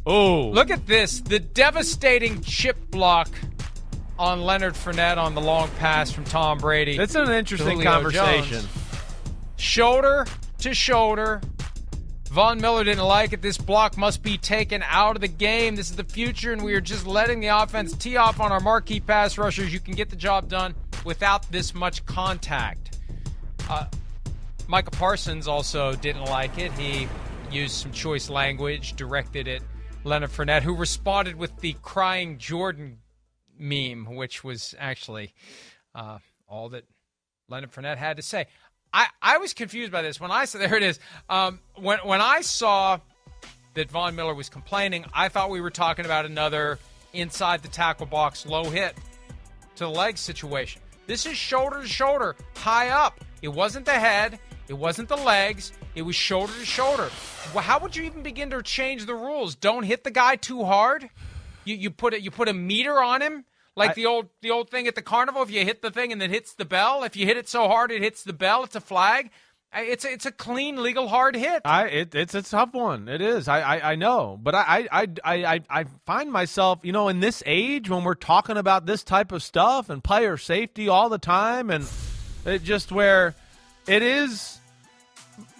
Oh. Look at this. The devastating chip block on Leonard Fournette on the long pass from Tom Brady. That's an interesting conversation. Jones. Shoulder to shoulder. Von Miller didn't like it. This block must be taken out of the game. This is the future, and we are just letting the offense tee off on our marquee pass rushers. You can get the job done without this much contact. Michael Parsons also didn't like it. He used some choice language directed at Leonard Fournette, who responded with the crying Jordan meme, which was actually all that Leonard Fournette had to say. I was confused by this. When I saw, there it is. When I saw that Von Miller was complaining, I thought we were talking about another inside the tackle box, low hit to the leg situation. This is shoulder to shoulder, high up. It wasn't the head. It wasn't the legs. It was shoulder to shoulder. Well, how would you even begin to change the rules? Don't hit the guy too hard. You put a meter on him. Like the old thing at the carnival, if you hit the thing and then hits the bell, if you hit it so hard it hits the bell, it's a flag. It's a clean, legal, hard hit. It's a tough one. It is. I know, but I find myself, you know, in this age when we're talking about this type of stuff and player safety all the time, and it just where it is,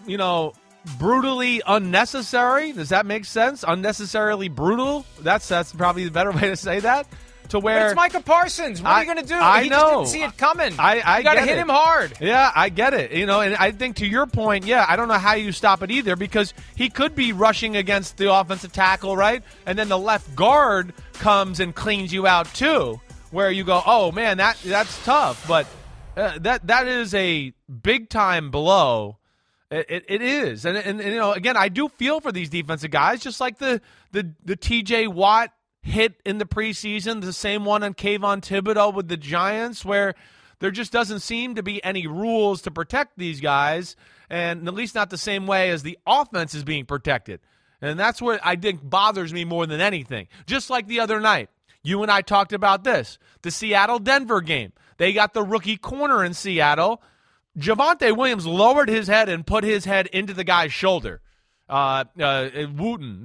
you know, brutally unnecessary. Does that make sense? Unnecessarily brutal. That's probably the better way to say that. To where but it's Micah Parsons. What are you going to do? Just didn't see it coming. You got to hit him hard. Yeah, I get it. You know, and I think to your point, yeah, I don't know how you stop it either, because he could be rushing against the offensive tackle, right? And then the left guard comes and cleans you out too, where you go, oh man, that's tough. But that is a big time blow. It is, and you know, again, I do feel for these defensive guys, just like the TJ Watt hit in the preseason, the same one on Kayvon Thibodeau with the Giants, where there just doesn't seem to be any rules to protect these guys, and at least not the same way as the offense is being protected. And that's what I think bothers me more than anything. Just like the other night, you and I talked about this, the Seattle-Denver game. They got the rookie corner in Seattle. Javonte Williams lowered his head and put his head into the guy's shoulder. Wooten,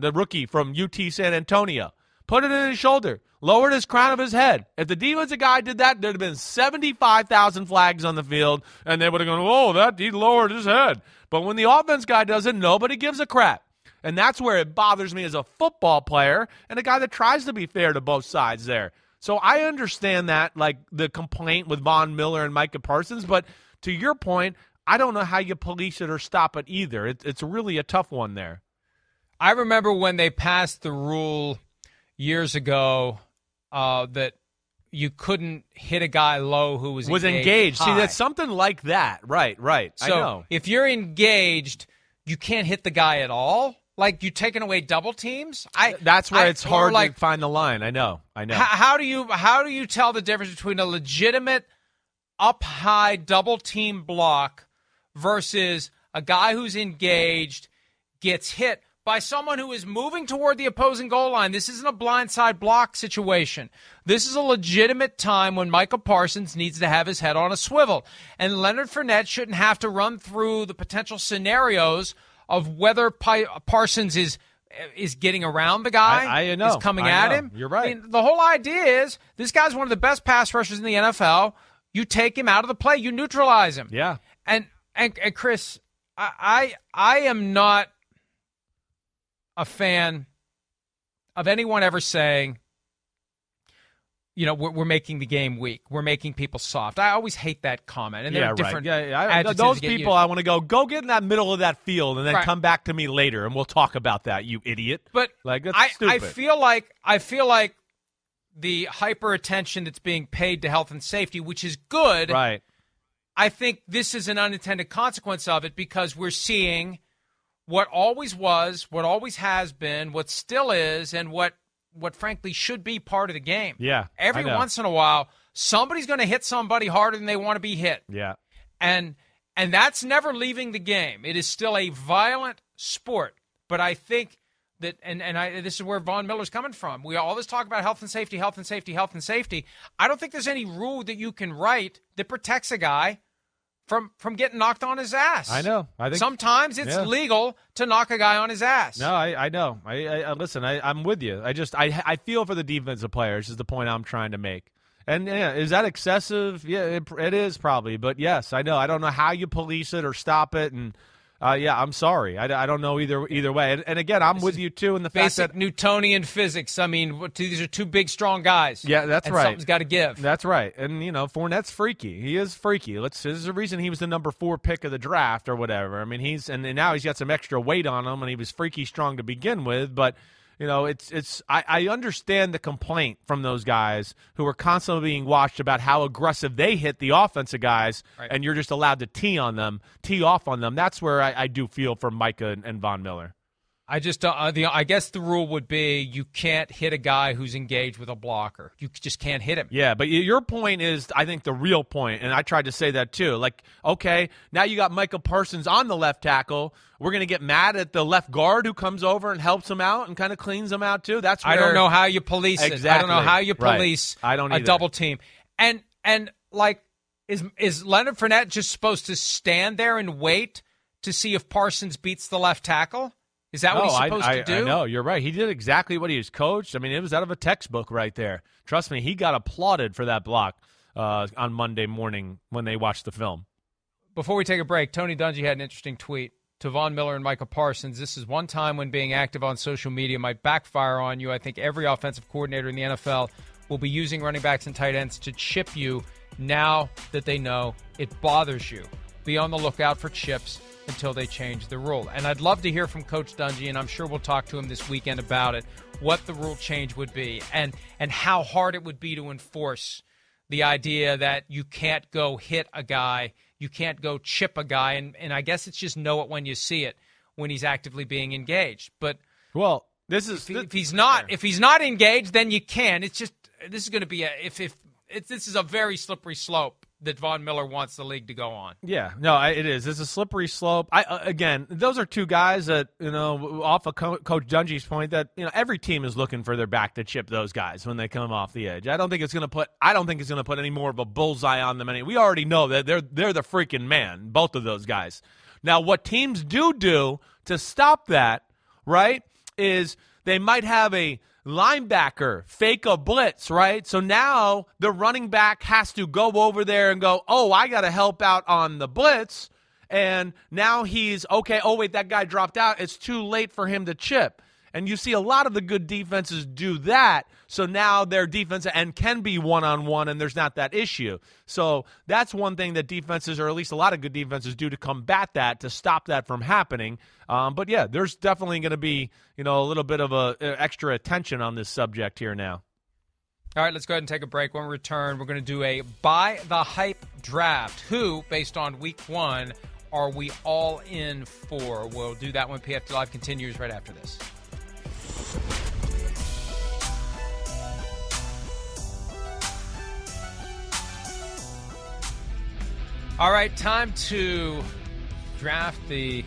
the rookie from UT San Antonio. Put it in his shoulder, lowered his crown of his head. If the defensive guy did that, there would have been 75,000 flags on the field, and they would have gone, oh, that he lowered his head. But when the offense guy does it, nobody gives a crap. And that's where it bothers me as a football player and a guy that tries to be fair to both sides there. So I understand that, like the complaint with Von Miller and Micah Parsons, but to your point, I don't know how you police it or stop it either. It's really a tough one there. I remember when they passed the rule years ago that you couldn't hit a guy low who was engaged. High. See, that's something like that. Right. So I know. If you're engaged, you can't hit the guy at all. Like, you taking away double teams. That's where it's hard to find the line. I know. How do you tell the difference between a legitimate up high double team block versus a guy who's engaged gets hit by someone who is moving toward the opposing goal line? This isn't a blindside block situation. This is a legitimate time when Michael Parsons needs to have his head on a swivel. And Leonard Fournette shouldn't have to run through the potential scenarios of whether Parsons is getting around the guy, is coming at him. You're right. I mean, the whole idea is this guy's one of the best pass rushers in the NFL. You take him out of the play. You neutralize him. Yeah. And Chris, I am not a fan of anyone ever saying, you know, we're making the game weak. We're making people soft. I always hate that comment. And there are different adjectives. Those people, I want to go get in that middle of that field and then come back to me later and we'll talk about that, you idiot. But like, that's stupid. I feel like the hyper attention that's being paid to health and safety, which is good. Right. I think this is an unintended consequence of it, because we're seeing what always was, what always has been, what still is, and what frankly should be part of the game. Yeah. Every once in a while, somebody's going to hit somebody harder than they want to be hit. Yeah. And that's never leaving the game. It is still a violent sport. But I think that, this is where Von Miller's coming from. We always talk about health and safety. I don't think there's any rule that you can write that protects a guy from getting knocked on his ass. I know. I think sometimes it's legal to knock a guy on his ass. No, I know. Listen, I'm with you. I feel for the defensive players is the point I'm trying to make. And yeah, is that excessive? Yeah, it is probably. But yes, I know. I don't know how you police it or stop it. And yeah, I'm sorry. I don't know either way. And again, I'm with you too in the fact that Newtonian physics. I mean, these are two big, strong guys. Yeah, that's right. Something's got to give. That's right. And you know, Fournette's freaky. He is freaky. There's a reason he was the #4 pick of the draft or whatever. I mean, and now he's got some extra weight on him, and he was freaky strong to begin with, but. You know, I understand the complaint from those guys who are constantly being watched about how aggressive they hit the offensive guys, right. And you're just allowed to tee off on them. That's where I do feel for Micah and Von Miller. I just I guess the rule would be you can't hit a guy who's engaged with a blocker. You just can't hit him. Yeah, but your point is, I think, the real point, and I tried to say that too. Like, okay, now you got Michael Parsons on the left tackle. We're going to get mad at the left guard who comes over and helps him out and kind of cleans him out too. That's where, I don't know how you police it. I don't know how you police a double team. And like, is Leonard Fournette just supposed to stand there and wait to see if Parsons beats the left tackle? Is that what he's supposed to do? No, you're right. He did exactly what he was coached. I mean, it was out of a textbook right there. Trust me, he got applauded for that block on Monday morning when they watched the film. Before we take a break, Tony Dungy had an interesting tweet to Von Miller and Micah Parsons. This is one time when being active on social media might backfire on you. I think every offensive coordinator in the NFL will be using running backs and tight ends to chip you now that they know it bothers you. Be on the lookout for chips until they change the rule. And I'd love to hear from Coach Dungy, and I'm sure we'll talk to him this weekend about it, what the rule change would be and how hard it would be to enforce the idea that you can't go hit a guy, you can't go chip a guy, and I guess it's just know it when you see it when he's actively being engaged. But well, this is if he's not engaged, then you can. It's just this is going to be this is a very slippery slope that Von Miller wants the league to go on. Yeah, no, it is. It's a slippery slope. Again, those are two guys that, you know, off of Coach Dungy's point that, you know, every team is looking for their back to chip those guys when they come off the edge. I don't think it's going to put any more of a bullseye on them. We already know that they're the freaking man, both of those guys. Now, what teams do to stop that, right, is they might have a linebacker fake a blitz, right? So now the running back has to go over there and go, oh, I got to help out on the blitz. And now he's, okay, oh, wait, that guy dropped out. It's too late for him to chip. And you see a lot of the good defenses do that. So now their defense and can be one-on-one, and there's not that issue. So that's one thing that defenses, or at least a lot of good defenses, do to combat that, to stop that from happening. But, yeah, there's definitely going to be, you know, a little bit of extra attention on this subject here now. All right, let's go ahead and take a break. When we return, we're going to do a By the Hype draft. Who, based on Week 1, are we all in for? We'll do that when PFT Live continues right after this. All right, time to draft the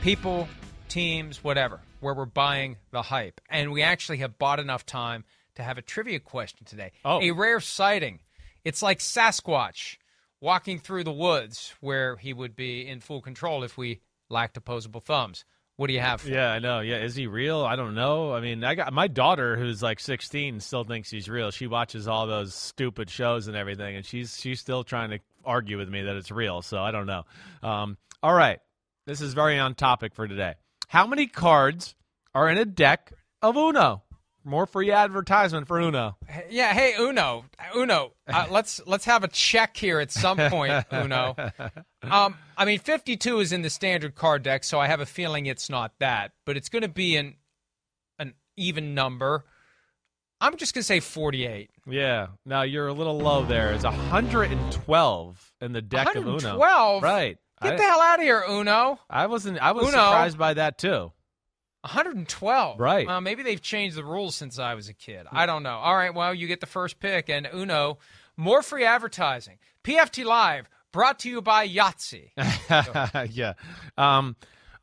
people, teams, whatever, where we're buying the hype. And we actually have bought enough time to have a trivia question today. Oh. A rare sighting. It's like Sasquatch walking through the woods where he would be in full control if we lacked opposable thumbs. What do you have for him? Yeah, I know. Yeah, is he real? I don't know. I mean, I got my daughter, who's like 16, still thinks he's real. She watches all those stupid shows and everything, and she's still trying to argue with me that it's real. So I don't know. All right, this is very on topic for today. How many cards are in a deck of Uno? More free advertisement for Uno. Yeah, hey Uno, let's have a check here at some point, Uno. 52 is in the standard card deck, so I have a feeling it's not that, but it's going to be an even number. I'm just going to say 48. Yeah. Now you're a little low there. It's 112 in the deck of Uno. 112. Right. Get the hell out of here, Uno. I was surprised by that too. 112. Right. Maybe they've changed the rules since I was a kid. I don't know. All right, well, you get the first pick, and Uno, more free advertising. PFT Live, brought to you by Yahtzee. Yeah.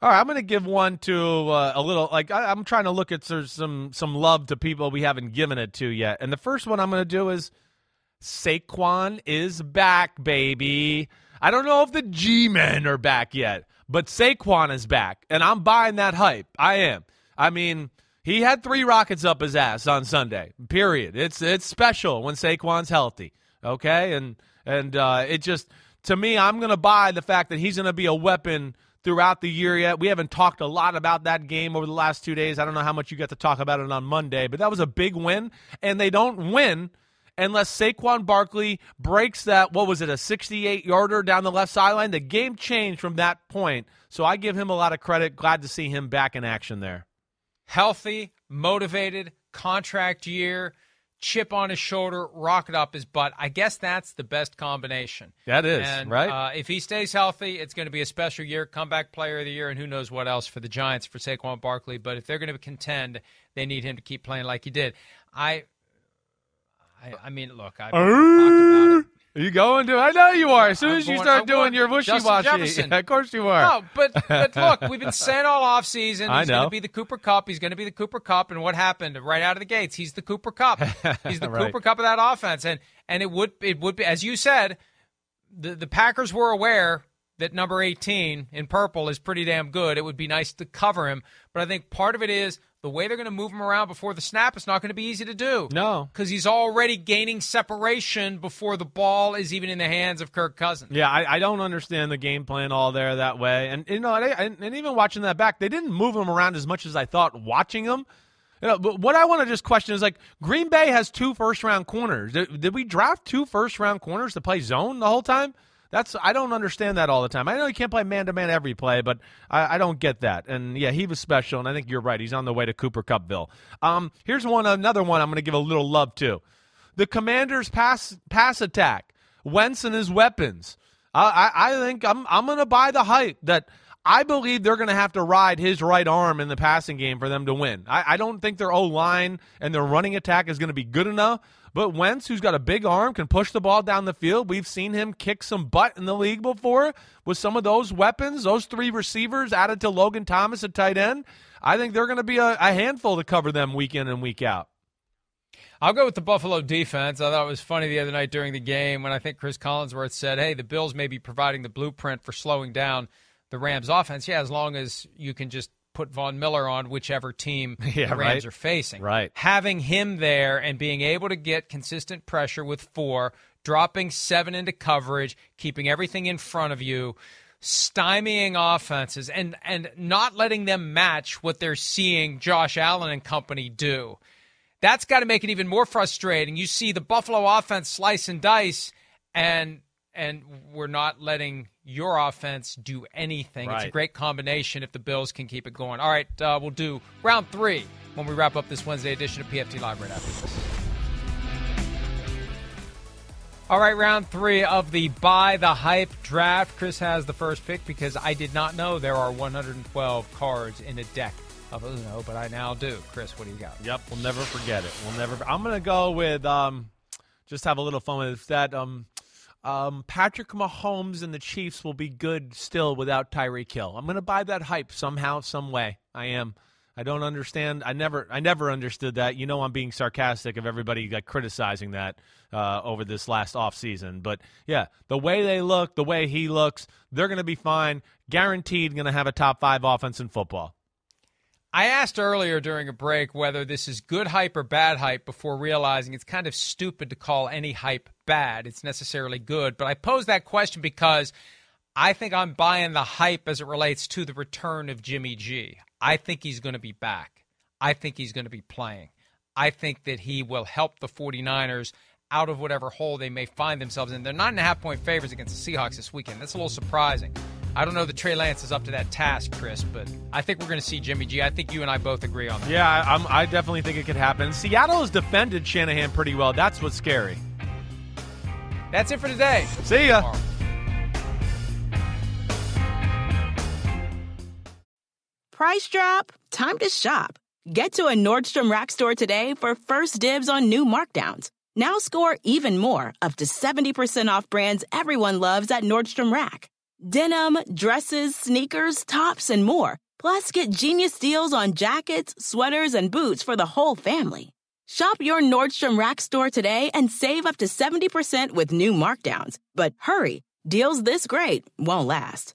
All right, I'm going to give one to a little, like, I'm trying to look at some love to people we haven't given it to yet. And the first one I'm going to do is Saquon is back, baby. I don't know if the G-men are back yet, but Saquon is back, and I'm buying that hype. I am. I mean, he had 3 rockets up his ass on Sunday, period. It's special when Saquon's healthy, okay? And it just, to me, I'm going to buy the fact that he's going to be a weapon throughout the year yet. We haven't talked a lot about that game over the last 2 days. I don't know how much you got to talk about it on Monday, but that was a big win, and they don't win unless Saquon Barkley breaks that, what was it, a 68-yarder down the left sideline. The game changed from that point, so I give him a lot of credit. Glad to see him back in action there. Healthy, motivated, contract year, chip on his shoulder, rocket up his butt. I guess that's the best combination. That is, and, right? If he stays healthy, it's going to be a special year, comeback player of the year, and who knows what else for the Giants, for Saquon Barkley. But if they're going to contend, they need him to keep playing like he did. I mean, look, I've talked about it. Are you going to? I know you are. As soon as you start doing your wishy-washy, yeah, of course you are. No, but look, we've been saying all offseason he's going to be the Cooper Kupp. He's going to be the Cooper Kupp. And what happened right out of the gates? He's the Cooper Kupp. He's the Cooper Kupp of that offense. And it would be, as you said, the Packers were aware that number 18 in purple is pretty damn good. It would be nice to cover him. But I think part of it is the way they're going to move him around before the snap is not going to be easy to do. No. Because he's already gaining separation before the ball is even in the hands of Kirk Cousins. Yeah, I don't understand the game plan all there that way. And you know, and even watching that back, they didn't move him around as much as I thought watching him. You know, but what I want to just question is, like, Green Bay has 2 first-round corners. Did we draft 2 first-round corners to play zone the whole time? I don't understand that all the time. I know you can't play man-to-man every play, but I don't get that. And, yeah, he was special, and I think you're right. He's on the way to Cooper Kuppville. Here's another one I'm going to give a little love to. The Commanders' pass attack, Wentz and his weapons. I think I'm going to buy the hype that I believe they're going to have to ride his right arm in the passing game for them to win. I don't think their O-line and their running attack is going to be good enough. But Wentz, who's got a big arm, can push the ball down the field. We've seen him kick some butt in the league before with some of those weapons, those 3 receivers added to Logan Thomas at tight end. I think they're going to be a handful to cover them week in and week out. I'll go with the Buffalo defense. I thought it was funny the other night during the game when I think Chris Collinsworth said, hey, the Bills may be providing the blueprint for slowing down the Rams offense. Yeah, as long as you can just put Von Miller on whichever team the Rams are facing. Right. Having him there and being able to get consistent pressure with 4, dropping 7 into coverage, keeping everything in front of you, stymieing offenses, and not letting them match what they're seeing Josh Allen and company do. That's got to make it even more frustrating. You see the Buffalo offense slice and dice, and we're not letting your offense do anything. Right. It's a great combination if the Bills can keep it going. All right, we'll do round 3 when we wrap up this Wednesday edition of PFT Live right after this. All right, round 3 of the Buy the Hype draft. Chris has the first pick because I did not know there are 112 cards in a deck of Uno, but I now do. Chris, what do you got? Yep, we'll never forget it. I'm going to go with just have a little fun with that. Patrick Mahomes and the Chiefs will be good still without Tyreek Hill. I'm going to buy that hype somehow, some way. I am. I don't understand. I never understood that. You know I'm being sarcastic of everybody criticizing that over this last offseason. But, yeah, the way they look, the way he looks, they're going to be fine. Guaranteed going to have a top 5 offense in football. I asked earlier during a break whether this is good hype or bad hype before realizing it's kind of stupid to call any hype bad. It's necessarily good. But I posed that question because I think I'm buying the hype as it relates to the return of Jimmy G. I think he's going to be back. I think he's going to be playing. I think that he will help the 49ers out of whatever hole they may find themselves in. They're 9.5-point favorites against the Seahawks this weekend. That's a little surprising. I don't know that Trey Lance is up to that task, Chris, but I think we're going to see Jimmy G. I think you and I both agree on that. Yeah, I definitely think it could happen. Seattle has defended Shanahan pretty well. That's what's scary. That's it for today. See ya. Tomorrow. Price drop. Time to shop. Get to a Nordstrom Rack store today for first dibs on new markdowns. Now score even more, up to 70% off brands everyone loves at Nordstrom Rack. Denim, dresses, sneakers, tops, and more. Plus, get genius deals on jackets, sweaters, and boots for the whole family. Shop your Nordstrom Rack store today and save up to 70% with new markdowns. But hurry, Deals this great won't last.